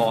ขอ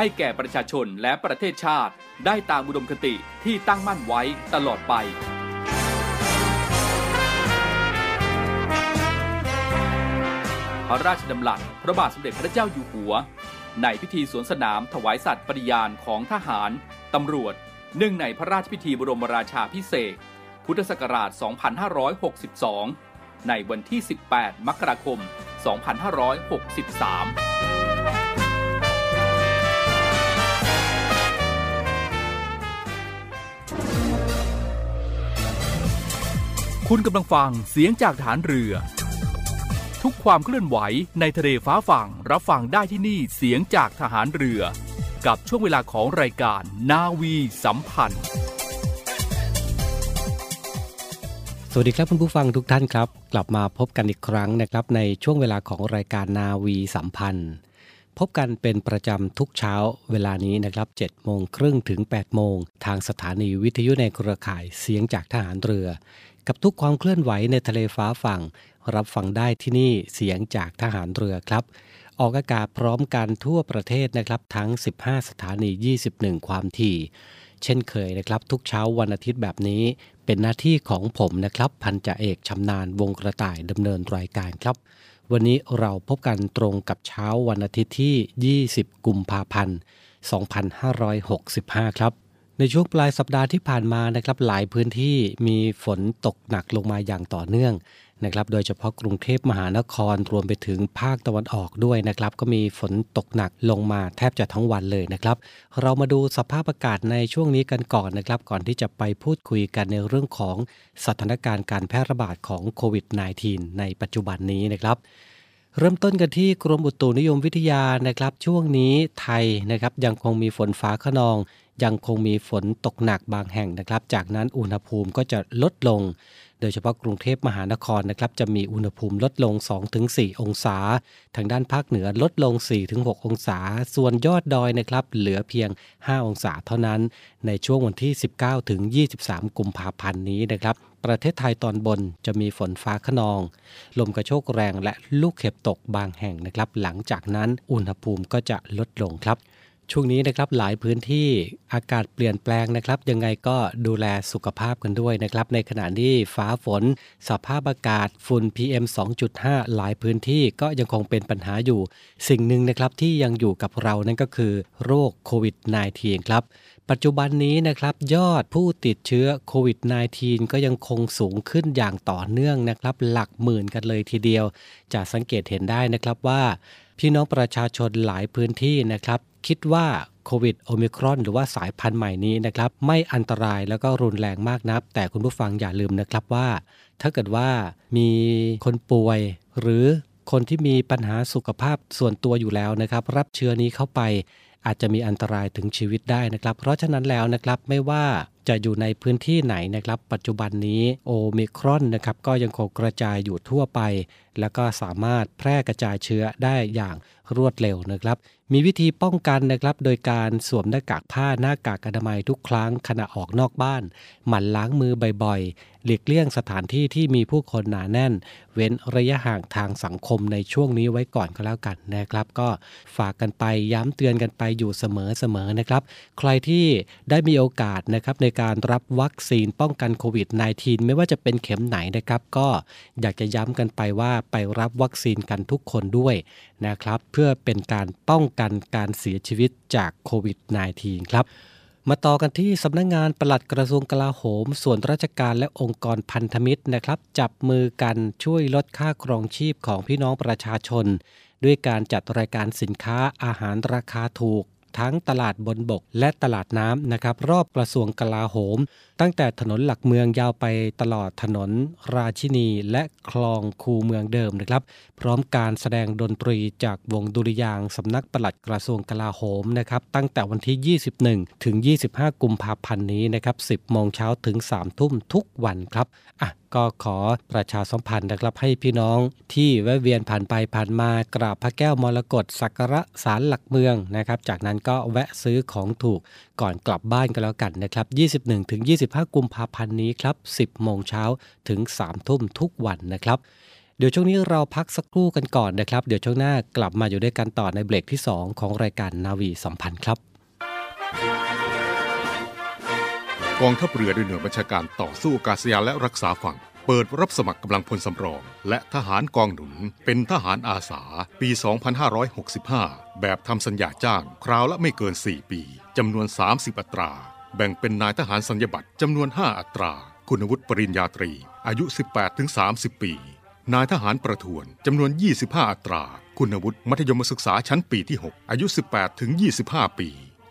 ให้แก่ประชาชนและประเทศชาติได้ตามอุดมคติที่ตั้งมั่นไว้ตลอดไปพระราชดำรัสพระบาทสมเด็จพระเจ้าอยู่หัวในพิธีสวนสนามถวายสัตย์ปฏิญาณของทหารตำรวจเนื่องในพระราชพิธีบรมราชาภิเษกพุทธศักราช 2562 ในวันที่ 18 มกราคม 2563คุณกำลังฟังเสียงจากฐานเรือทุกความเคลื่อนไหวในทะเลฟ้าฝั่งรับฟังได้ที่นี่เสียงจากทหารเรือกับช่วงเวลาของรายการนาวีสัมพันธ์สวัสดีครับคุณผู้ฟังทุกท่านครับกลับมาพบกันอีกครั้งนะครับในช่วงเวลาของรายการนาวีสัมพันธ์พบกันเป็นประจำทุกเช้าเวลานี้นะครับ 7:30 น.ถึง 8:00 น.ทางสถานีวิทยุในเครือข่ายเสียงจากทหารเรือกับทุกความเคลื่อนไหวในทะเลฟ้าฝั่งรับฟังได้ที่นี่เสียงจากทหารเรือครับออกอากาศพร้อมกันทั่วประเทศนะครับทั้ง15สถานี21ความถี่เช่นเคยนะครับทุกเช้าวันอาทิตย์แบบนี้เป็นหน้าที่ของผมนะครับพันจ่าเอกชำนาญวงกระต่ายดำเนินรายการครับวันนี้เราพบกันตรงกับเช้าวันอาทิตย์ที่20กุมภาพันธ์2565ครับในช่วงปลายสัปดาห์ที่ผ่านมานะครับหลายพื้นที่มีฝนตกหนักลงมาอย่างต่อเนื่องนะครับโดยเฉพาะกรุงเทพมหานครรวมไปถึงภาคตะวันออกด้วยนะครับก็มีฝนตกหนักลงมาแทบจะทั้งวันเลยนะครับเรามาดูสภาพอากาศในช่วงนี้กันก่อนนะครับก่อนที่จะไปพูดคุยกันในเรื่องของสถานการณ์การแพร่ระบาดของโควิด -19 ในปัจจุบันนี้นะครับเริ่มต้นกันที่กรมอุตุนิยมวิทยานะครับช่วงนี้ไทยนะครับยังคงมีฝนฟ้าคะนองยังคงมีฝนตกหนักบางแห่งนะครับจากนั้นอุณหภูมิก็จะลดลงโดยเฉพาะกรุงเทพมหานครนะครับจะมีอุณหภูมิลดลง 2-4 องศาทางด้านภาคเหนือลดลง 4-6 องศาส่วนยอดดอยนะครับเหลือเพียง 5 องศาเท่านั้นในช่วงวันที่ 19-23 กุมภาพันธ์นี้นะครับประเทศไทยตอนบนจะมีฝนฟ้าคะนองลมกระโชกแรงและลูกเห็บตกบางแห่งนะครับหลังจากนั้นอุณหภูมิก็จะลดลงครับช่วงนี้นะครับหลายพื้นที่อากาศเปลี่ยนแปลงนะครับยังไงก็ดูแลสุขภาพกันด้วยนะครับในขณะที่ฟ้าฝนสภาพอากาศฝุ่น PM 2.5 หลายพื้นที่ก็ยังคงเป็นปัญหาอยู่สิ่งหนึ่งนะครับที่ยังอยู่กับเรานั่นก็คือโรคโควิด -19 ครับปัจจุบันนี้นะครับยอดผู้ติดเชื้อโควิด -19 ก็ยังคงสูงขึ้นอย่างต่อเนื่องนะครับหลักหมื่นกันเลยทีเดียวจะสังเกตเห็นได้นะครับว่าพี่น้องประชาชนหลายพื้นที่นะครับคิดว่าโควิดโอมิครอนหรือว่าสายพันธุ์ใหม่นี้นะครับไม่อันตรายแล้วก็รุนแรงมากนักแต่คุณผู้ฟังอย่าลืมนะครับว่าถ้าเกิดว่ามีคนป่วยหรือคนที่มีปัญหาสุขภาพส่วนตัวอยู่แล้วนะครับรับเชื้อนี้เข้าไปอาจจะมีอันตรายถึงชีวิตได้นะครับเพราะฉะนั้นแล้วนะครับไม่ว่าจะอยู่ในพื้นที่ไหนนะครับปัจจุบันนี้โอมิครอนนะครับก็ยังคงกระจายอยู่ทั่วไปแล้วก็สามารถแพร่กระจายเชื้อได้อย่างรวดเร็วนะครับมีวิธีป้องกันนะครับโดยการสวมหน้ากากผ้าหน้ากากอนามัยทุกครั้งขณะออกนอกบ้านหมั่นล้างมือบ่อยๆหลีกเลี่ยงสถานที่ที่มีผู้คนหนาแน่นเว้นระยะห่างทางสังคมในช่วงนี้ไว้ก่อนก็แล้วกันนะครับก็ฝากกันไปย้ำเตือนกันไปอยู่เสมอๆนะครับใครที่ได้มีโอกาสนะครับในการรับวัคซีนป้องกันโควิด -19 ไม่ว่าจะเป็นเข็มไหนนะครับก็อยากจะย้ำกันไปว่าไปรับวัคซีนกันทุกคนด้วยนะครับเพื่อเป็นการป้องกันการเสียชีวิตจากโควิด -19 ครับ มาต่อกันที่สำนักงานปลัดกระทรวงกลาโหมส่วนราชการและองค์กรพันธมิตรนะครับจับมือกันช่วยลดค่าครองชีพของพี่น้องประชาชนด้วยการจัดรายการสินค้าอาหารราคาถูกทั้งตลาดบนบกและตลาดน้ำนะครับรอบกระทรวงกลาโหมตั้งแต่ถนนหลักเมืองยาวไปตลอดถนนราชินีและคลองคูเมืองเดิมนะครับพร้อมการแสดงดนตรีจากวงดุริยางค์สำนักปลัดกระทรวงกลาโหมนะครับตั้งแต่วันที่ 21 ถึง 25 กุมภาพันธ์นี้นะครับ 10 โมงเช้าถึง 3 ทุ่มทุกวันครับก็ขอประชาสัมพันธ์นะครับให้พี่น้องที่แวะเวียนผ่านไปผ่านมากราบพระแก้วมรกตสักการะศาลหลักเมืองนะครับจากนั้นก็แวะซื้อของถูกก่อนกลับบ้านกันแล้วกันนะครับ 21-25 กุมภาพันธ์นี้ครับ 10 โมงเช้าถึง 3 ทุ่มทุกวันนะครับเดี๋ยวช่วงนี้เราพักสักครู่กันก่อนนะครับเดี๋ยวช่วงหน้ากลับมาอยู่ด้วยกันต่อในเบรกที่ 2 ของรายการนาวีสัมพันธ์ครับกองทัพเรือโดยหน่วยบัญชาการต่อสู้อากาศยานและรักษาฝั่งเปิดรับสมัครกำลังพลสำรองและทหารกองหนุนเป็นทหารอาสาปี 2565 แบบทำสัญญาจ้างคราวละไม่เกิน 4 ปีจำนวน 30 อัตราแบ่งเป็นนายทหารสัญญาบัตรจำนวน 5 อัตราคุณวุฒิปริญญาตรีอายุ 18-30 ปีนายทหารประทวนจำนวน 25 อัตราคุณวุฒิมัธยมศึกษาชั้นปีที่ 6 อายุ 18-25 ปี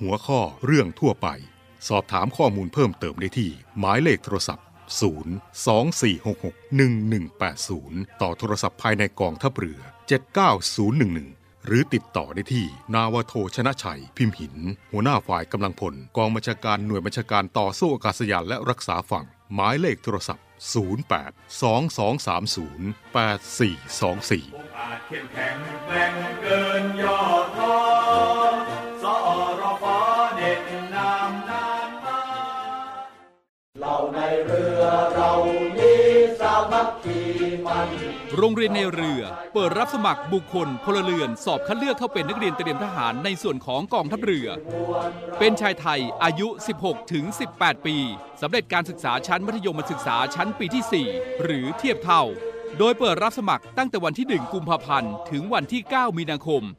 หัวข้อเรื่องทั่วไปสอบถามข้อมูลเพิ่มเติมได้ที่หมายเลขโทรศัพท์024661180ต่อโทรศัพท์ภายในกองทัพเรือ79011หรือติดต่อได้ที่นาวาโทชนะชัยพิมพ์หินหัวหน้าฝ่ายกำลังพลกองบัญชาการหน่วยบัญชาการต่อสู้อากาศยานและรักษาฝั่งหมายเลขโทรศัพท์0822308424เข้มแข็งแกร่งเกินย่อท้อสอรฟเด่นนำนานมาเราในเรือเรานี้สามัคคีมันโรงเรียนในเรือเปิดรับสมัครบุคคลพลเรือนสอบคัดเลือกเข้าเป็นนักเรียนเตรียมทหารในส่วนของกองทัพเรือเป็นชายไทยอายุ 16-18 ปีสำเร็จการศึกษาชั้นมัธยมศึกษาชั้นปีที่ 4 หรือเทียบเท่าโดยเปิดรับสมัครตั้งแต่วันที่ 1 กุมภาพันธ์ถึงวันที่ 9 มีนาคม 2565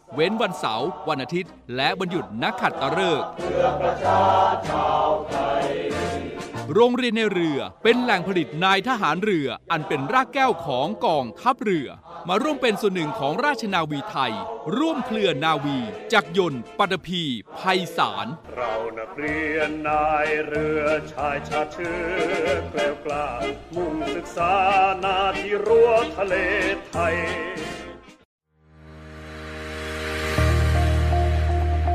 เว้นวันเสาร์วันอาทิตย์และวันหยุดนักขัตฤกษ์โรงเรียนในเรือเป็นแหล่งผลิตนายทหารเรืออันเป็นรากแก้วของกองทัพเรือมาร่วมเป็นส่วนหนึ่งของราชนาวีไทยร่วมเครือนาวีจักรยนต์ปัตภีไพศาลเรานักเรียนนายเรือชายชาติเชื้อแกล้วกล้ามุ่งศึกษานาที่รั้วทะเลไทย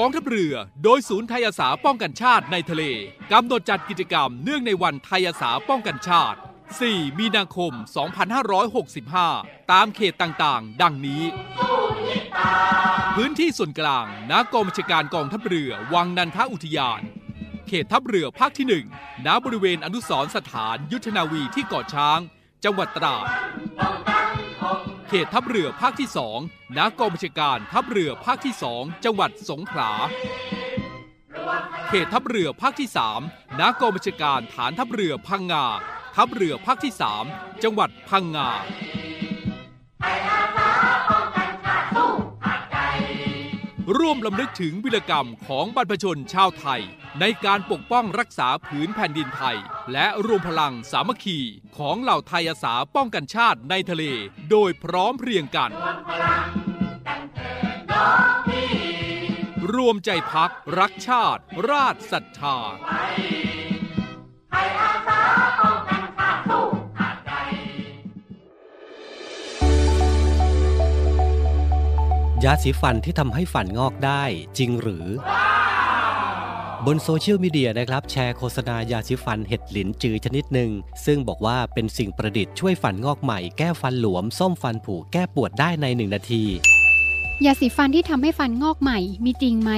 กองทัพเรือโดยศูนย์ไทยอาสาป้องกันชาติในทะเลกำหนดจัดกิจกรรมเนื่องในวันไทยอาสาป้องกันชาติ 4 มีนาคม 2565 ตามเขตต่างๆดังนี้พื้นที่ส่วนกลางณ กองบัญชาการกองทัพเรือวังนันทอุทยานเขตทัพเรือภาคที่ 1 ณ บริเวณอนุสรณ์สถานยุทธนาวีที่เกาะช้าง จังหวัดตราดเขตทัพเรือภาคที่2ณกองบัญชาการทัพเรือภาคที่2จังหวัดสงขลาเขตทัพเรือภาคที่3ณกองบัญชาการฐานทัพเรือพังงาทัพเรือภาคที่3จังหวัดพังงาร่วมรำลึกถึงวีรกรรมของบรรพชนชาวไทยในการปกป้องรักษาผืนแผ่นดินไทยและรวมพลังสามัคคีของเหล่าไทยอาสาป้องกันชาติในทะเลโดยพร้อมเพรียงกันรวมใจพักรักชาติราชศรัทธายาสีฟันที่ทำให้ฟันงอกได้จริงหรือบนโซเชียลมีเดียนะครับแชร์โฆษณายาสีฟันเห็ดหลินจือชนิดหนึ่งซึ่งบอกว่าเป็นสิ่งประดิษฐ์ช่วยฟันงอกใหม่แก้ฟันหลวมซ่อมฟันผุแก้ปวดได้ใน1นาทียาสีฟันที่ทำให้ฟันงอกใหม่มีจริงไหม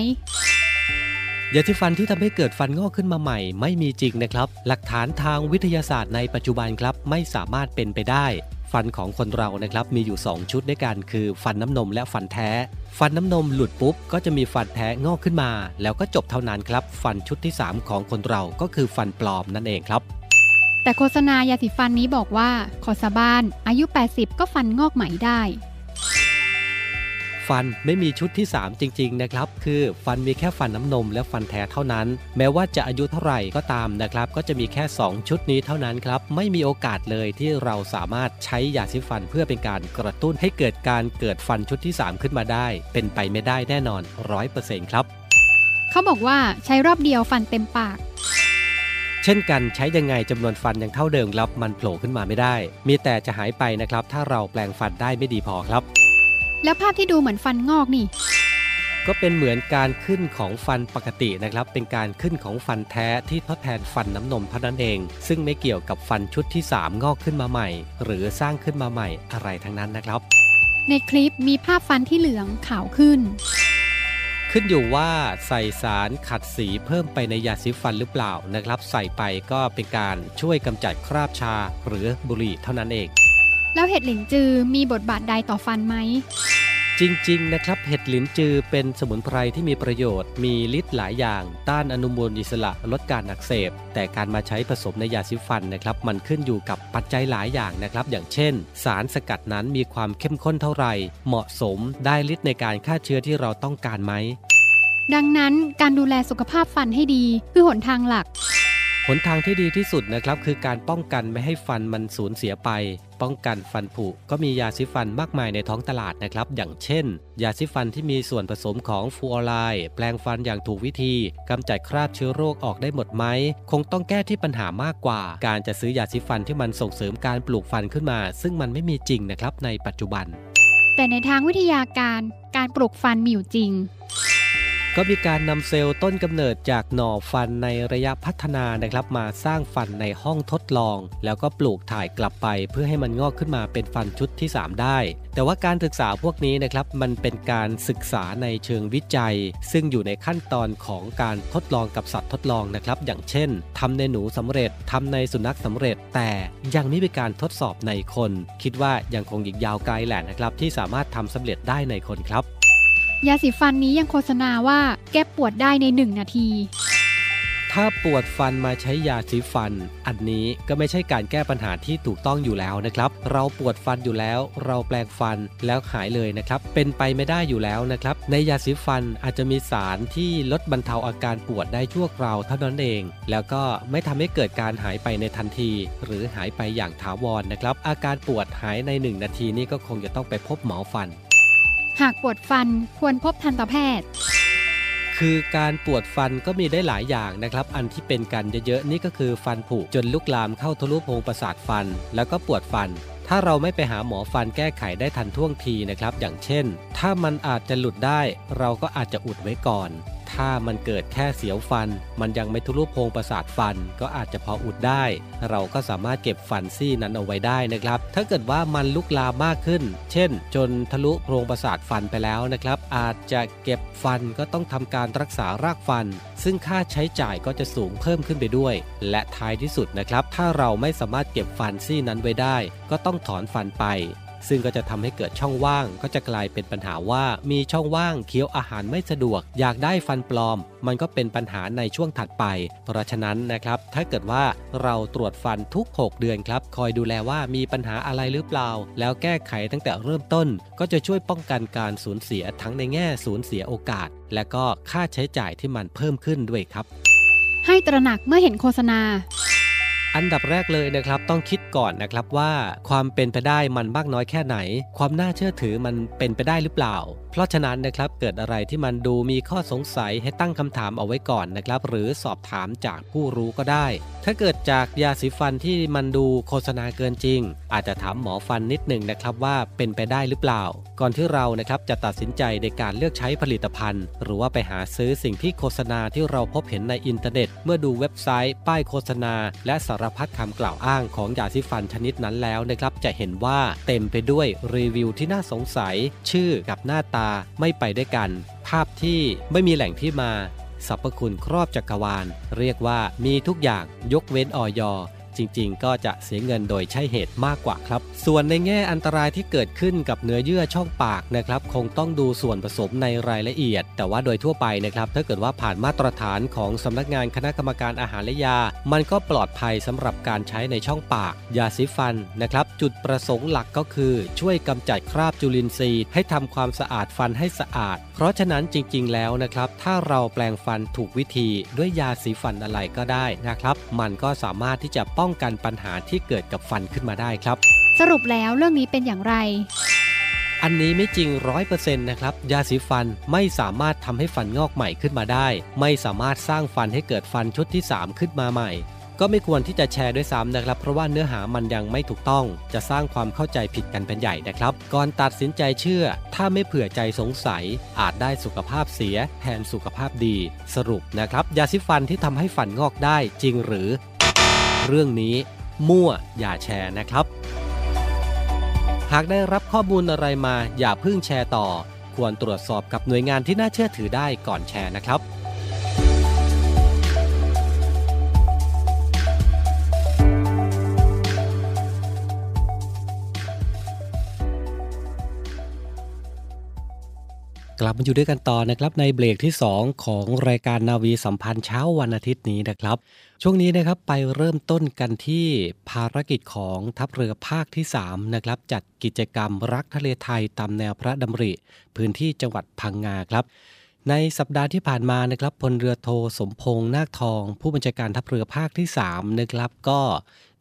ยาสีฟันที่ทำให้เกิดฟันงอกขึ้นมาใหม่ไม่มีจริงนะครับหลักฐานทางวิทยาศาสตร์ในปัจจุบันครับไม่สามารถเป็นไปได้ฟันของคนเรานะครับมีอยู่2ชุดด้วยกันคือฟันน้ำนมและฟันแท้ฟันน้ำนมหลุดปุ๊บก็จะมีฟันแท้งอกขึ้นมาแล้วก็จบเท่านั้นครับฟันชุดที่3ของคนเราก็คือฟันปลอมนั่นเองครับแต่โฆษณายาสีฟันนี้บอกว่าขอสาบานอายุ80ก็ฟันงอกใหม่ได้ฟันไม่มีชุดที่3จริงๆนะครับคือฟันมีแค่ฟันน้ำนมและฟันแท้เท่านั้นแม้ว่าจะอายุเท่าไหร่ก็ตามนะครับก็จะมีแค่2ชุดนี้เท่านั้นครับไม่มีโอกาสเลยที่เราสามารถใช้ยาสีฟันเพื่อเป็นการกระตุ้นให้เกิดฟันชุดที่3ขึ้นมาได้เป็นไปไม่ได้แน่นอน 100% ครับเขาบอกว่าใช้รอบเดียวฟันเต็มปากเช่นกันใช้ยังไงจำนวนฟันยังเท่าเดิมครับมันโผล่ขึ้นมาไม่ได้มีแต่จะหายไปนะครับถ้าเราแปลงฟันได้ไม่ดีพอครับแล้วภาพที่ดูเหมือนฟันงอกนี่ก็เป็นเหมือนการขึ้นของฟันปกตินะครับเป็นการขึ้นของฟันแท้ที่ทดแทนฟันน้ำนมเท่านั้นเองซึ่งไม่เกี่ยวกับฟันชุดที่3งอกขึ้นมาใหม่หรือสร้างขึ้นมาใหม่อะไรทั้งนั้นนะครับในคลิปมีภาพฟันที่เหลืองขาวขึ้นอยู่ว่าใส่สารขัดสีเพิ่มไปในยาสีฟันหรือเปล่านะครับใส่ไปก็เป็นการช่วยกำจัดคราบชาหรือบุหรี่เท่านั้นเองแล้วเห็ดหลินจือมีบทบาทใดต่อฟันไหมจริงๆนะครับเห็ดหลินจือเป็นสมุนไพรที่มีประโยชน์มีฤทธิ์หลายอย่างต้านอนุมูลอิสระลดการอักเสบแต่การมาใช้ผสมในยาสีฟันนะครับมันขึ้นอยู่กับปัจจัยหลายอย่างนะครับอย่างเช่นสารสกัดนั้นมีความเข้มข้นเท่าไหร่เหมาะสมได้ฤทธิ์ในการฆ่าเชื้อที่เราต้องการไหมดังนั้นการดูแลสุขภาพฟันให้ดีคือหนทางหลักหนทางที่ดีที่สุดนะครับคือการป้องกันไม่ให้ฟันมันสูญเสียไปป้องกันฟันผุก็มียาสีฟันมากมายในท้องตลาดนะครับอย่างเช่นยาสีฟันที่มีส่วนผสมของฟลูออไรด์แปลงฟันอย่างถูกวิธีกำจัดคราบเชื้อโรคออกได้หมดไหมคงต้องแก้ที่ปัญหามากกว่าการจะซื้อยาสีฟันที่มันส่งเสริมการปลูกฟันขึ้นมาซึ่งมันไม่มีจริงนะครับในปัจจุบันแต่ในทางวิทยาการการปลูกฟันมีอยู่จริงก็มีการนำเซลล์ต้นกำเนิดจากหน่อฟันในระยะพัฒนานะครับมาสร้างฟันในห้องทดลองแล้วก็ปลูกถ่ายกลับไปเพื่อให้มันงอกขึ้นมาเป็นฟันชุดที่3ได้แต่ว่าการศึกษาพวกนี้นะครับมันเป็นการศึกษาในเชิงวิจัยซึ่งอยู่ในขั้นตอนของการทดลองกับสัตว์ทดลองนะครับอย่างเช่นทำในหนูสำเร็จทำในสุนัขสำเร็จแต่ยังไม่เป็นการทดสอบในคนคิดว่ายังคงอีกยาวไกลแหละนะครับที่สามารถทำสำเร็จได้ในคนครับยาสีฟันนี้ยังโฆษณาว่าแก้ปวดได้ใน1นาทีถ้าปวดฟันมาใช้ยาสีฟันอันนี้ก็ไม่ใช่การแก้ปัญหาที่ถูกต้องอยู่แล้วนะครับเราปวดฟันอยู่แล้วเราแปลงฟันแล้วหายเลยนะครับเป็นไปไม่ได้อยู่แล้วนะครับในยาสีฟันอาจจะมีสารที่ลดบรรเทาอาการปวดได้ชั่วคราวเท่านั้นเองแล้วก็ไม่ทำให้เกิดการหายไปในทันทีหรือหายไปอย่างถาวรนะครับอาการปวดหายใน1นาทีนี่ก็คงจะต้องไปพบหมอฟันหากปวดฟันควรพบทันตแพทย์คือการปวดฟันก็มีได้หลายอย่างนะครับอันที่เป็นกันเยอะๆนี่ก็คือฟันผุจนลุกลามเข้าทะลุโพรงประสาทฟันแล้วก็ปวดฟันถ้าเราไม่ไปหาหมอฟันแก้ไขได้ทันท่วงทีนะครับอย่างเช่นถ้ามันอาจจะหลุดได้เราก็อาจจะอุดไว้ก่อน ถ้ามันเกิดแค่เสียวฟันมันยังไม่ทะลุโพรงประสาทฟันก็อาจจะพออุดได้เราก็สามารถเก็บฟันซี่นั้นเอาไว้ได้นะครับถ้าเกิดว่ามันลุกลามมากขึ้นเช่นจนทะลุโพรงประสาทฟันไปแล้วนะครับอาจจะเก็บฟันก็ต้องทำการรักษารากฟันซึ่งค่าใช้จ่ายก็จะสูงเพิ่มขึ้นไปด้วยและท้ายที่สุดนะครับถ้าเราไม่สามารถเก็บฟันซี่นั้นไว้ได้ก็ต้องถอนฟันไปซึ่งก็จะทำให้เกิดช่องว่างก็จะกลายเป็นปัญหาว่ามีช่องว่างเคี้ยวอาหารไม่สะดวกอยากได้ฟันปลอมมันก็เป็นปัญหาในช่วงถัดไปเพราะฉะนั้นนะครับถ้าเกิดว่าเราตรวจฟันทุก6เดือนครับคอยดูแลว่ามีปัญหาอะไรหรือเปล่าแล้วแก้ไขตั้งแต่เริ่มต้นก็จะช่วยป้องกันการสูญเสียทั้งในแง่สูญเสียโอกาสและก็ค่าใช้จ่ายที่มันเพิ่มขึ้นด้วยครับให้ตระหนักเมื่อเห็นโฆษณาอันดับแรกเลยนะครับต้องคิดก่อนนะครับว่าความเป็นไปได้มันมากน้อยแค่ไหนความน่าเชื่อถือมันเป็นไปได้หรือเปล่าเพราะฉะนั้นนะครับเกิดอะไรที่มันดูมีข้อสงสัยให้ตั้งคำถามเอาไว้ก่อนนะครับหรือสอบถามจากผู้รู้ก็ได้ถ้าเกิดจากยาสีฟันที่มันดูโฆษณาเกินจริงอาจจะถามหมอฟันนิดหนึ่งนะครับว่าเป็นไปได้หรือเปล่าก่อนที่เรานะครับจะตัดสินใจในการเลือกใช้ผลิตภัณฑ์หรือว่าไปหาซื้อสิ่งที่โฆษณาที่เราพบเห็นในอินเทอร์เน็ตเมื่อดูเว็บไซต์ป้ายโฆษณาและสารพัดคำกล่าวอ้างของยาสีฟันชนิดนั้นแล้วนะครับจะเห็นว่าเต็มไปด้วยรีวิวที่น่าสงสัยชื่อกับหน้าตาไม่ไปด้วยกันภาพที่ไม่มีแหล่งที่มาสรรพคุณครอบจักรวาลเรียกว่ามีทุกอย่างยกเว้นอย.จริงๆก็จะเสียเงินโดยใช่เหตุมากกว่าครับส่วนในแง่อันตรายที่เกิดขึ้นกับเนื้อเยื่อช่องปากนะครับคงต้องดูส่วนผสมในรายละเอียดแต่ว่าโดยทั่วไปนะครับถ้าเกิดว่าผ่านมาตรฐานของสำนักงานคณะกรรมการอาหารและยามันก็ปลอดภัยสำหรับการใช้ในช่องปากยาสีฟันนะครับจุดประสงค์หลักก็คือช่วยกำจัดคราบจุลินทรีย์ให้ทำความสะอาดฟันให้สะอาดเพราะฉะนั้นจริงๆแล้วนะครับถ้าเราแปรงฟันถูกวิธีด้วยยาสีฟันอะไรก็ได้นะครับมันก็สามารถที่จะป้องกันปัญหาที่เกิดกับฟันขึ้นมาได้ครับสรุปแล้วเรื่องนี้เป็นอย่างไรอันนี้ไม่จริง 100% นะครับยาสีฟันไม่สามารถทำให้ฟันงอกใหม่ขึ้นมาได้ไม่สามารถสร้างฟันให้เกิดฟันชุดที่3ขึ้นมาใหม่ก็ไม่ควรที่จะแชร์ด้วยซ้ำนะครับเพราะว่าเนื้อหามันยังไม่ถูกต้องจะสร้างความเข้าใจผิดกันเป็นใหญ่นะครับก่อนตัดสินใจเชื่อถ้าไม่เผื่อใจสงสัยอาจได้สุขภาพเสียแทนสุขภาพดีสรุปนะครับยาสีฟันที่ทำให้ฟันงอกได้จริงหรือเรื่องนี้มั่วอย่าแชร์นะครับหากได้รับข้อมูลอะไรมาอย่าเพิ่งแชร์ต่อควรตรวจสอบกับหน่วยงานที่น่าเชื่อถือได้ก่อนแชร์นะครับกลับมาอยู่ด้วยกันต่อนะครับในเบรกที่2ของรายการนาวีสัมพันธ์เช้าวันอาทิตย์นี้นะครับช่วงนี้นะครับไปเริ่มต้นกันที่ภารกิจของทัพเรือภาคที่3นะครับจัดกิจกรรมรักทะเลไทยตามแนวพระดำริพื้นที่จังหวัดพังงาครับในสัปดาห์ที่ผ่านมานะครับพลเรือโทสมพงษ์นาคทองผู้บัญชาการทัพเรือภาคที่3นะครับก็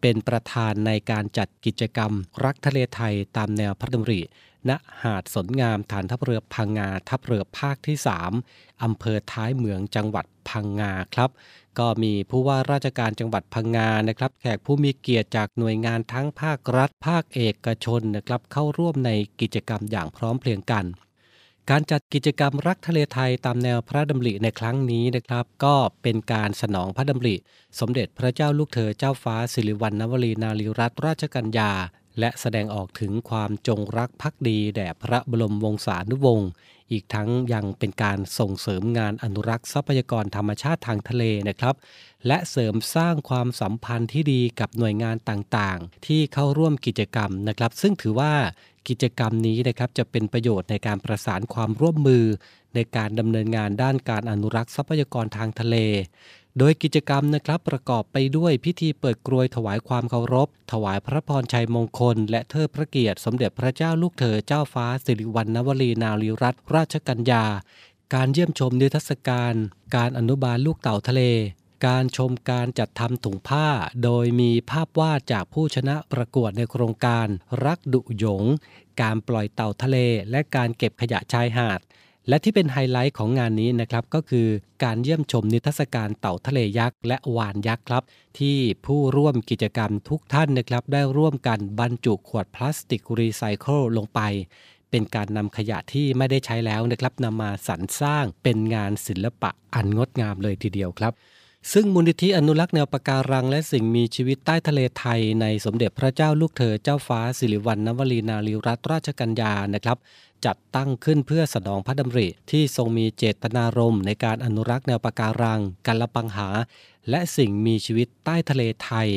เป็นประธานในการจัดกิจกรรมรักทะเลไทยตามแนวพระดำริณหาดสนงามฐานทัพเรือพังงาทัพเรือภาคที่3อำเภอท้ายเหมืองจังหวัดพังงาครับก็มีผู้ว่าราชการจังหวัดพังงานะครับแขกผู้มีเกียรติจากหน่วยงานทั้งภาครัฐภาคเอกชนนะครับเข้าร่วมในกิจกรรมอย่างพร้อมเพรียงกันการจัดกิจกรรมรักทะเลไทยตามแนวพระดำริในครั้งนี้นะครับก็เป็นการสนองพระดำริสมเด็จพระเจ้าลูกเธอเจ้าฟ้าสิริวัณณวรีนารีรัตนราชกัญญาและแสดงออกถึงความจงรักภักดีแด่พระบรมวงศานุวงศ์อีกทั้งยังเป็นการส่งเสริมงานอนุรักษ์ทรัพยากรธรรมชาติทางทะเลนะครับและเสริมสร้างความสัมพันธ์ที่ดีกับหน่วยงานต่างๆที่เข้าร่วมกิจกรรมนะครับซึ่งถือว่ากิจกรรมนี้นะครับจะเป็นประโยชน์ในการประสานความร่วมมือในการดำเนินงานด้านการอนุรักษ์ทรัพยากรทางทะเลโดยกิจกรรมนะครับประกอบไปด้วยพิธีเปิดกรวยถวายความเคารพถวายพระพรชัยมงคลและเทิดพระเกียรติสมเด็จพระเจ้าลูกเธอเจ้าฟ้าสิริวัณณวรีนารีรัตนราชกัญญาการเยี่ยมชมนิทรรศการการอนุบาลลูกเต่าทะเลการชมการจัดทำถุงผ้าโดยมีภาพวาดจากผู้ชนะประกวดในโครงการรักดุหยงการปล่อยเต่าทะเลและการเก็บขยะชายหาดและที่เป็นไฮไลท์ของงานนี้นะครับก็คือการเยี่ยมชมนิทรรศการเต่าทะเลยักษ์และวาฬยักษ์ครับที่ผู้ร่วมกิจกรรมทุกท่านนะครับได้ร่วมกันบรรจุขวดพลาสติกรีไซเคิลลงไป เป็นการนำขยะที่ไม่ได้ใช้แล้วนะครับนำมาสรรสร้างเป็นงานศิลปะอันงดงามเลยทีเดียวครับซึ่งมูลนิธิอนุรักษ์แนวปะการังและสิ่งมีชีวิตใต้ทะเลไทยในสมเด็จพระเจ้าลูกเธอเจ้าฟ้าสิริวัณณวรีนารีรัตนราชกัญญานะครับจัดตั้งขึ้นเพื่อสนองพระดำริที่ทรงมีเจตนารมณ์ในการอนุรักษ์แนวปะการังกัลปังหาและสิ่งมีชีวิตใต้ทะเลไทย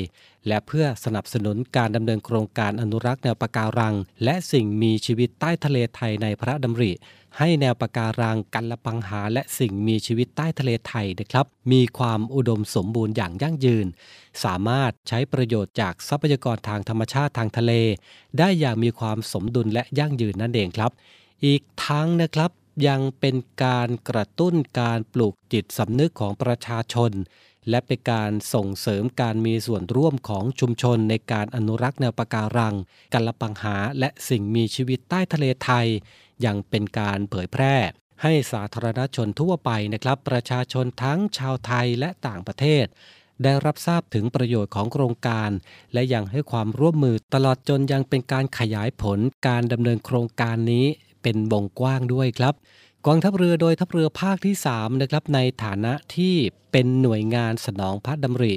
และเพื่อสนับสนุนการดำเนินโครงการอนุรักษ์แนวปะการังและสิ่งมีชีวิตใต้ทะเลไทยในพระดำริให้แนวปะการังกัลปังหาและสิ่งมีชีวิตใต้ทะเลไทยนะครับมีความอุดมสมบูรณ์อย่างยั่งยืนสามารถใช้ประโยชน์จากทรัพยากรทางธรรมชาติทางทะเลได้อย่างมีความสมดุลและยั่งยืนนั่นเองครับอีกทั้งนะครับยังเป็นการกระตุ้นการปลูกจิตสำนึกของประชาชนและเป็นการส่งเสริมการมีส่วนร่วมของชุมชนในการอนุรักษ์แนวปะการังกัลปังหาและสิ่งมีชีวิตใต้ทะเลไทยยังเป็นการเผยแพร่ให้สาธารณชนทั่วไปนะครับประชาชนทั้งชาวไทยและต่างประเทศได้รับทราบถึงประโยชน์ของโครงการและยังให้ความร่วมมือตลอดจนยังเป็นการขยายผลการดำเนินโครงการนี้เป็นวงกว้างด้วยครับกองทัพเรือโดยทัพเรือภาคที่3นะครับในฐานะที่เป็นหน่วยงานสนองพระดำริ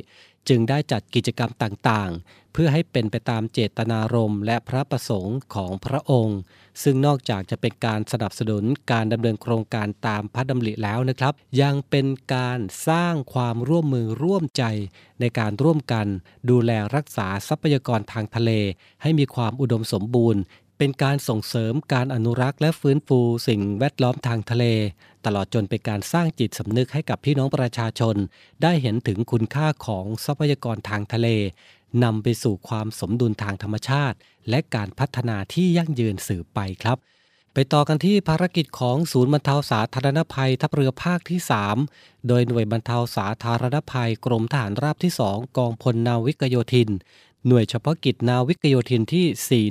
จึงได้จัดกิจกรรมต่างๆเพื่อให้เป็นไปตามเจตนารมณ์และพระประสงค์ของพระองค์ซึ่งนอกจากจะเป็นการสนับสนุนการดำเนินโครงการตามพระดำริแล้วนะครับยังเป็นการสร้างความร่วมมือร่วมใจในการร่วมกันดูแลรักษาทรัพยากรทางทะเลให้มีความอุดมสมบูรณ์เป็นการส่งเสริมการอนุรักษ์และฟื้นฟูสิ่งแวดล้อมทางทะเลตลอดจนเป็นการสร้างจิตสำนึกให้กับพี่น้องประชาชนได้เห็นถึงคุณค่าของทรัพยากรทางทะเลนำไปสู่ความสมดุลทางธรรมชาติและการพัฒนาที่ยั่งยืนสืบไปครับไปต่อกันที่ภารกิจของศูนย์บรรเทาสาธารณภัยทัพเรือภาคที่3โดยหน่วยบรรเทาสาธารณภัยกรมทหารราบที่2กองพลนาวิกโยธินหน่วยเฉพาะกิจนาวิกโยธินที่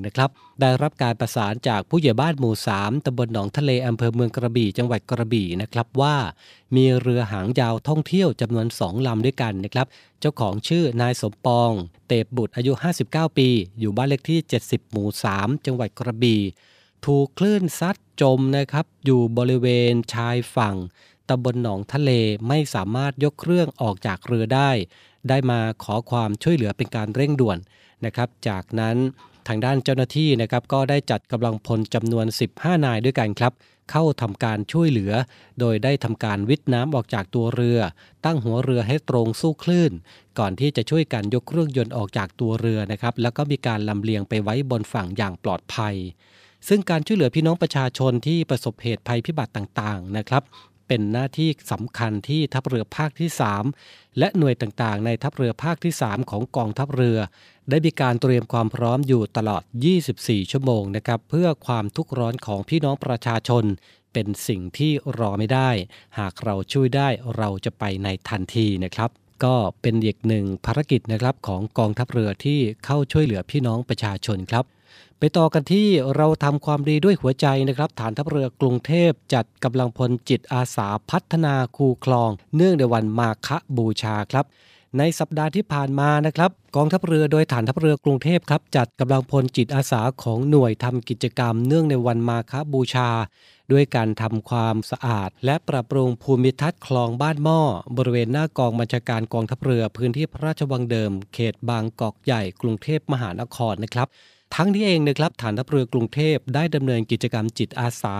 411นะครับได้รับการประสานจากผู้ใหญ่บ้านหมู่3ตำบลหนองทะเลอำเภอเมืองกระบี่จังหวัดกระบี่นะครับว่ามีเรือหางยาวท่องเที่ยวจำนวน2ลำด้วยกันนะครับเจ้าของชื่อนายสมปองเตบบุตรอายุ59ปีอยู่บ้านเลขที่70หมู่3จังหวัดกระบี่ถูกคลื่นซัดจมนะครับอยู่บริเวณชายฝั่งตำบลหนองทะเลไม่สามารถยกเครื่องออกจากเรือได้มาขอความช่วยเหลือเป็นการเร่งด่วนนะครับจากนั้นทางด้านเจ้าหน้าที่นะครับก็ได้จัดกำลังพลจำนวน15นายด้วยกันครับเข้าทำการช่วยเหลือโดยได้ทำการวิทน้ำออกจากตัวเรือตั้งหัวเรือให้ตรงสู้คลื่นก่อนที่จะช่วยกันยกเครื่องยนต์ออกจากตัวเรือนะครับแล้วก็มีการลำเลียงไปไว้บนฝั่งอย่างปลอดภัยซึ่งการช่วยเหลือพี่น้องประชาชนที่ประสบเหตุภัยพิบัติต่างๆนะครับเป็นหน้าที่สำคัญที่ทัพเรือภาคที่3และหน่วยต่างๆในทัพเรือภาคที่3ของกองทัพเรือได้มีการเตรียมความพร้อมอยู่ตลอด24ชั่วโมงนะครับเพื่อความทุกข์ร้อนของพี่น้องประชาชนเป็นสิ่งที่รอไม่ได้หากเราช่วยได้เราจะไปในทันทีนะครับก็เป็นอีกหนึ่งภารกิจนะครับของกองทัพเรือที่เข้าช่วยเหลือพี่น้องประชาชนครับไปต่อกันที่เราทำความดีด้วยหัวใจนะครับฐานทัพเรือกรุงเทพจัดกำลังพลจิตอาสาพัฒนาคูคลองเนื่องในวันมาฆบูชาครับในสัปดาห์ที่ผ่านมานะครับกองทัพเรือโดยฐานทัพเรือกรุงเทพครับจัดกำลังพลจิตอาสาของหน่วยทำกิจกรรมเนื่องในวันมาฆบูชาด้วยการทำความสะอาดและปรับปรุงภูมิทัศน์คลองบ้านหม้อบริเวณหน้ากองบัญชาการกองทัพเรือพื้นที่พระราชวังเดิมเขตบางกอกใหญ่กรุงเทพมหานครนะครับทั้งนี้เองนะครับฐานทัพเรือกรุงเทพได้ดำเนินกิจกรรมจิตอาสา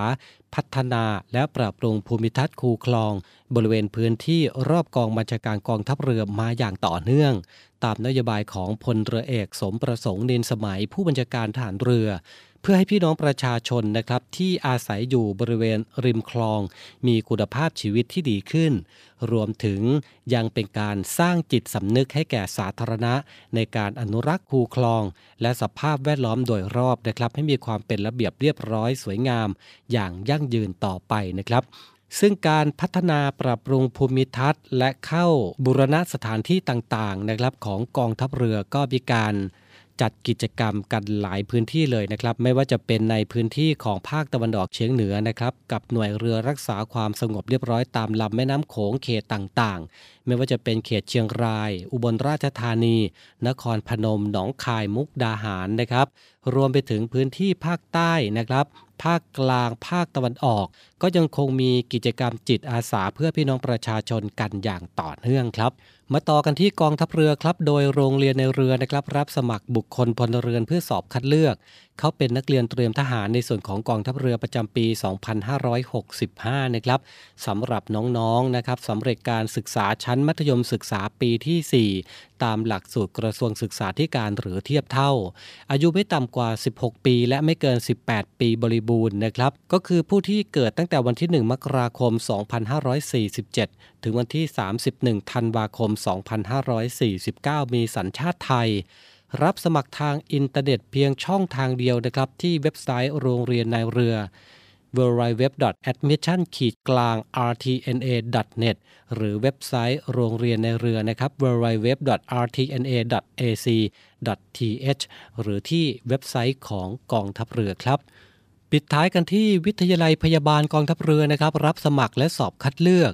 พัฒนาและปรับปรุงภูมิทัศน์คูคลองบริเวณพื้นที่รอบกองบัญชาการกองทัพเรือมาอย่างต่อเนื่องตามนโยบายของพลเรือเอกสมประสงค์เนนสมัยผู้บัญชาการทหารเรือเพื่อให้พี่น้องประชาชนนะครับที่อาศัยอยู่บริเวณริมคลองมีคุณภาพชีวิตที่ดีขึ้นรวมถึงยังเป็นการสร้างจิตสำนึกให้แก่สาธารณะในการอนุรักษ์คูคลองและสภาพแวดล้อมโดยรอบนะครับให้มีความเป็นระเบียบเรียบร้อยสวยงามอย่างยั่งยืนต่อไปนะครับซึ่งการพัฒนาปรับปรุงภูมิทัศน์และเข้าบูรณะสถานที่ต่างๆนะครับของกองทัพเรือก็มีการ จัดกิจกรรมกันหลายพื้นที่เลยนะครับไม่ว่าจะเป็นในพื้นที่ของภาคตะวันออกเฉียงเหนือนะครับกับหน่วยเรือรักษาความสงบเรียบร้อยตามลำแม่น้ำโขงเขตต่างๆไม่ว่าจะเป็นเขตเชียงรายอุบลราชธานีนครพนมหนองคายมุกดาหารนะครับรวมไปถึงพื้นที่ภาคใต้นะครับภาคกลางภาคตะวันออกก็ยังคงมีกิจกรรมจิตอาสาเพื่อพี่น้องประชาชนกันอย่างต่อเนื่องครับมาต่อกันที่กองทัพเรือครับโดยโรงเรียนในเรือนะครับรับสมัครบุคคลพลเรือนเพื่อสอบคัดเลือกเขาเป็นนักเรียนเตรียมทหารในส่วนของกองทัพเรือประจำปี 2565 นะครับสำหรับน้องๆนะครับสำเร็จการศึกษาชั้นมัธยมศึกษาปีที่ 4 ตามหลักสูตรกระทรวงศึกษาธิการหรือเทียบเท่าอายุไม่ต่ำกว่า 16 ปีและไม่เกิน 18 ปีบริบูรณ์นะครับก็คือผู้ที่เกิดตั้งแต่วันที่ 1 มกราคม 2547 ถึงวันที่ 31 ธันวาคม 2549 มีสัญชาติไทยรับสมัครทางอินเทอร์เน็ตเพียงช่องทางเดียวนะครับที่เว็บไซต์โรงเรียนนายเรือ www.admission-rtna.net หรือเว็บไซต์โรงเรียนนายเรือนะครับ www.rtna.ac.th หรือที่เว็บไซต์ของกองทัพเรือครับปิดท้ายกันที่วิทยาลัยพยาบาลกองทัพเรือนะครับรับสมัครและสอบคัดเลือก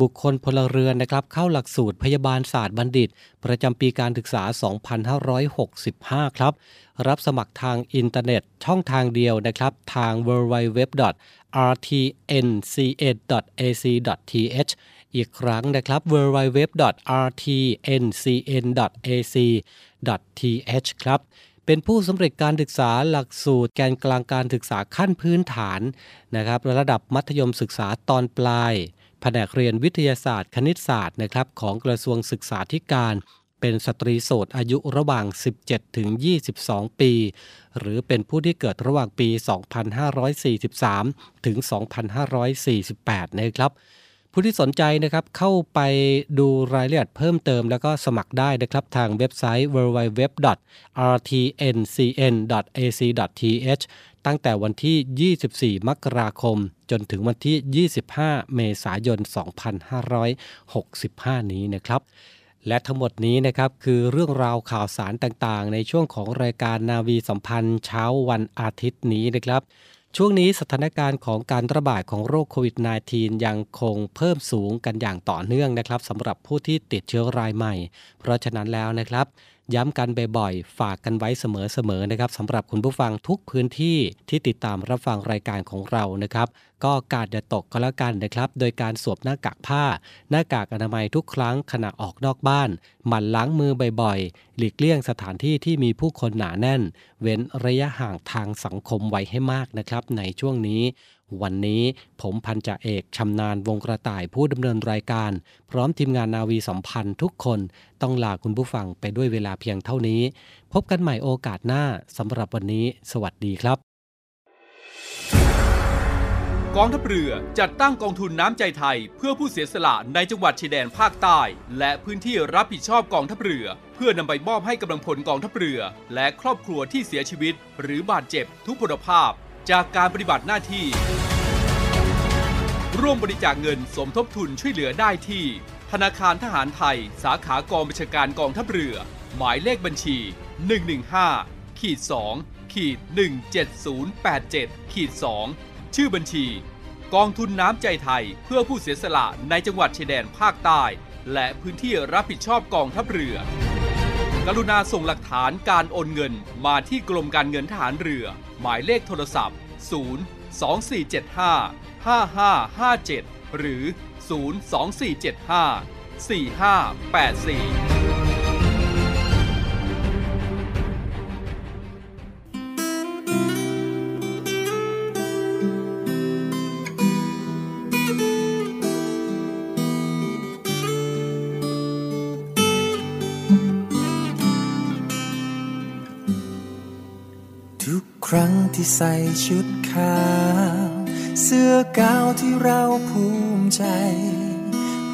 บุคคลพลเรือนนะครับเข้าหลักสูตรพยาบาลศาสตร์บัณฑิตประจำปีการศึกษา 2565 ครับรับสมัครทางอินเทอร์เน็ตช่องทางเดียวนะครับทาง www.rtnca.ac.th อีกครั้งนะครับ www.rtnca.ac.th ครับเป็นผู้สำเร็จการศึกษาหลักสูตรแกนกลางการศึกษาขั้นพื้นฐานนะครับระดับมัธยมศึกษาตอนปลายแผนกเรียนวิทยาศาสตร์คณิตศาสตร์นะครับของกระทรวงศึกษาธิการเป็นสตรีโสดอายุระหว่าง 17-22 ปีหรือเป็นผู้ที่เกิดระหว่างปี 2543 ถึง 2548 นะครับผู้ที่สนใจนะครับเข้าไปดูรายละเอียดเพิ่มเติมแล้วก็สมัครได้นะครับทางเว็บไซต์ www.rtncn.ac.th ตั้งแต่วันที่ 24 มกราคมจนถึงวันที่ 25 เมษายน 2565 นี้นะครับและทั้งหมดนี้นะครับคือเรื่องราวข่าวสารต่างๆในช่วงของรายการนาวีสัมพันธ์เช้าวันอาทิตย์นี้นะครับช่วงนี้สถานการณ์ของการระบาดของโรคโควิด -19 ยังคงเพิ่มสูงกันอย่างต่อเนื่องนะครับสำหรับผู้ที่ติดเชื้อรายใหม่เพราะฉะนั้นแล้วนะครับย้ำกันบ่อยๆฝากกันไว้เสมอๆนะครับสำหรับคุณผู้ฟังทุกพื้นที่ที่ติดตามรับฟังรายการของเรานะครับก็การอย่าตกก็แล้วกันนะครับโดยการสวมหน้ากากผ้าหน้ากากอนามัยทุกครั้งขณะออกนอกบ้านหมั่นล้างมือบ่อยๆหลีกเลี่ยงสถานที่ที่มีผู้คนหนาแน่นเว้นระยะห่างทางสังคมไว้ให้มากนะครับในช่วงนี้วันนี้ผมพันจ่าเอกชำนาญวงกระต่ายผู้ดำเนินรายการพร้อมทีมงานนาวีสัมพันธ์ทุกคนต้องลาคุณผู้ฟังไปด้วยเวลาเพียงเท่านี้พบกันใหม่โอกาสหน้าสำหรับวันนี้สวัสดีครับกองทัพเรือจัดตั้งกองทุนน้ำใจไทยเพื่อผู้เสียสละในจังหวัดชายแดนภาคใต้และพื้นที่รับผิดชอบกองทัพเรือเพื่อนำไปมอบให้กำลังพลกองทัพเรือและครอบครัวที่เสียชีวิตหรือบาดเจ็บทุกพลภาพจากการปฏิบัติหน้าที่ร่วมบริจาคเงินสมทบทุนช่วยเหลือได้ที่ธนาคารทหารไทยสาขากองบัญชาการกองทัพเรือหมายเลขบัญชี 115-2-17087-2 ชื่อบัญชีกองทุนน้ำใจไทยเพื่อผู้เสียสละในจังหวัดชายแดนภาคใต้และพื้นที่รับผิดชอบกองทัพเรือกรุณาส่งหลักฐานการโอนเงินมาที่กรมการเงินทหารเรือหมายเลขโทรศัพท์ 024755557 หรือ 024754584ครั้งที่ใส่ชุดขาวเสื้อกาวที่เราภูมิใจ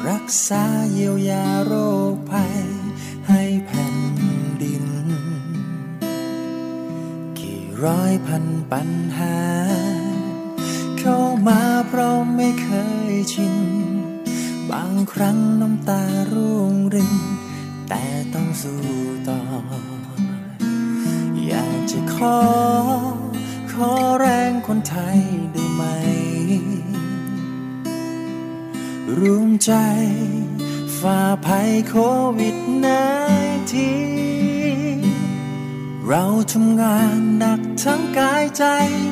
รักษาเยียวยาโรคภัยให้แผ่นดินกี่ร้อยพันปัญหาเข้ามาเพราะไม่เคยชินบางครั้งน้ำตาร่วงรินแต่ต้องสู้ต่อ ขอแรงคนไทยได้ไหมรวมใจฝ่าภัยโควิด-19 เราทำงานหนักทั้งกายใจ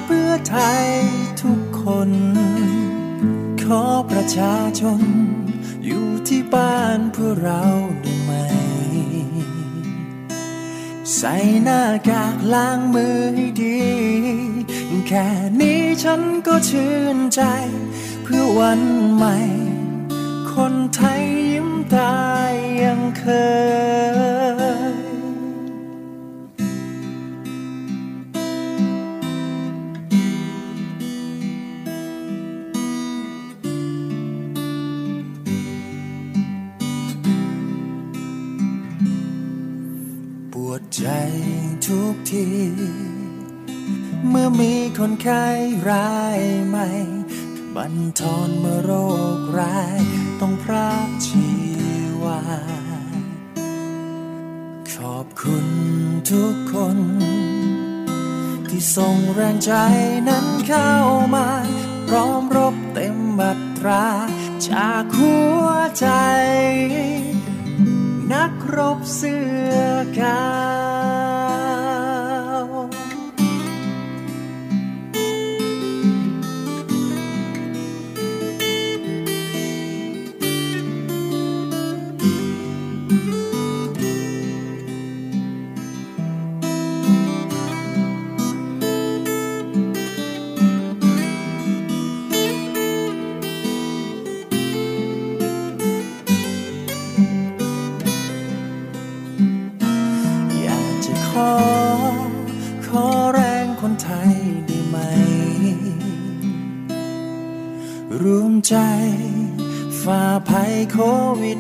เพื่อไทยทุกคนขอประชาชนอยู่ที่บ้านเพื่อเราได้ไหมใส่หน้ากากล้างมือให้ดีแค่นี้ฉันก็ชื่นใจเพื่อวันใหม่คนไทยยิ้มได้ยังเคยปวดใจทุกทีเมื่อมีคนไข้รายใหม่บันทอนเมื่อโรคร้ายต้องพรากชีวาขอบคุณทุกคนที่ส่งแรงใจนั้นเข้ามาพร้อมรบเต็มบัตราจากหัวใจนักรบเสื้อกาวขอแรงคนไทยได้ไหมรวมใจฝ่าภัยโควิด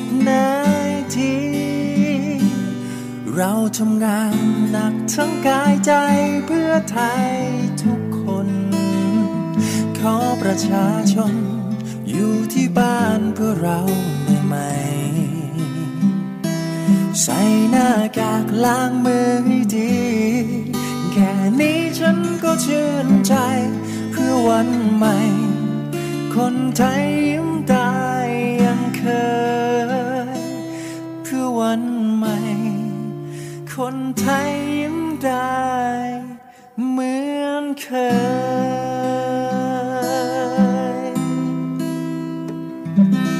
-19 เราทำงานหนักทั้งกายใจเพื่อไทยทุกคนขอประชาชนอยู่ที่บ้านเพื่อเราได้ไหมใส่หน้ากากล้างมือให้ดีแค่นี้ฉันก็ชื่นใจเพื่อวันใหม่คนไทยยิ้มได้ยังเคยเพื่อวันใหม่คนไทยยิ้มได้เหมือนเคย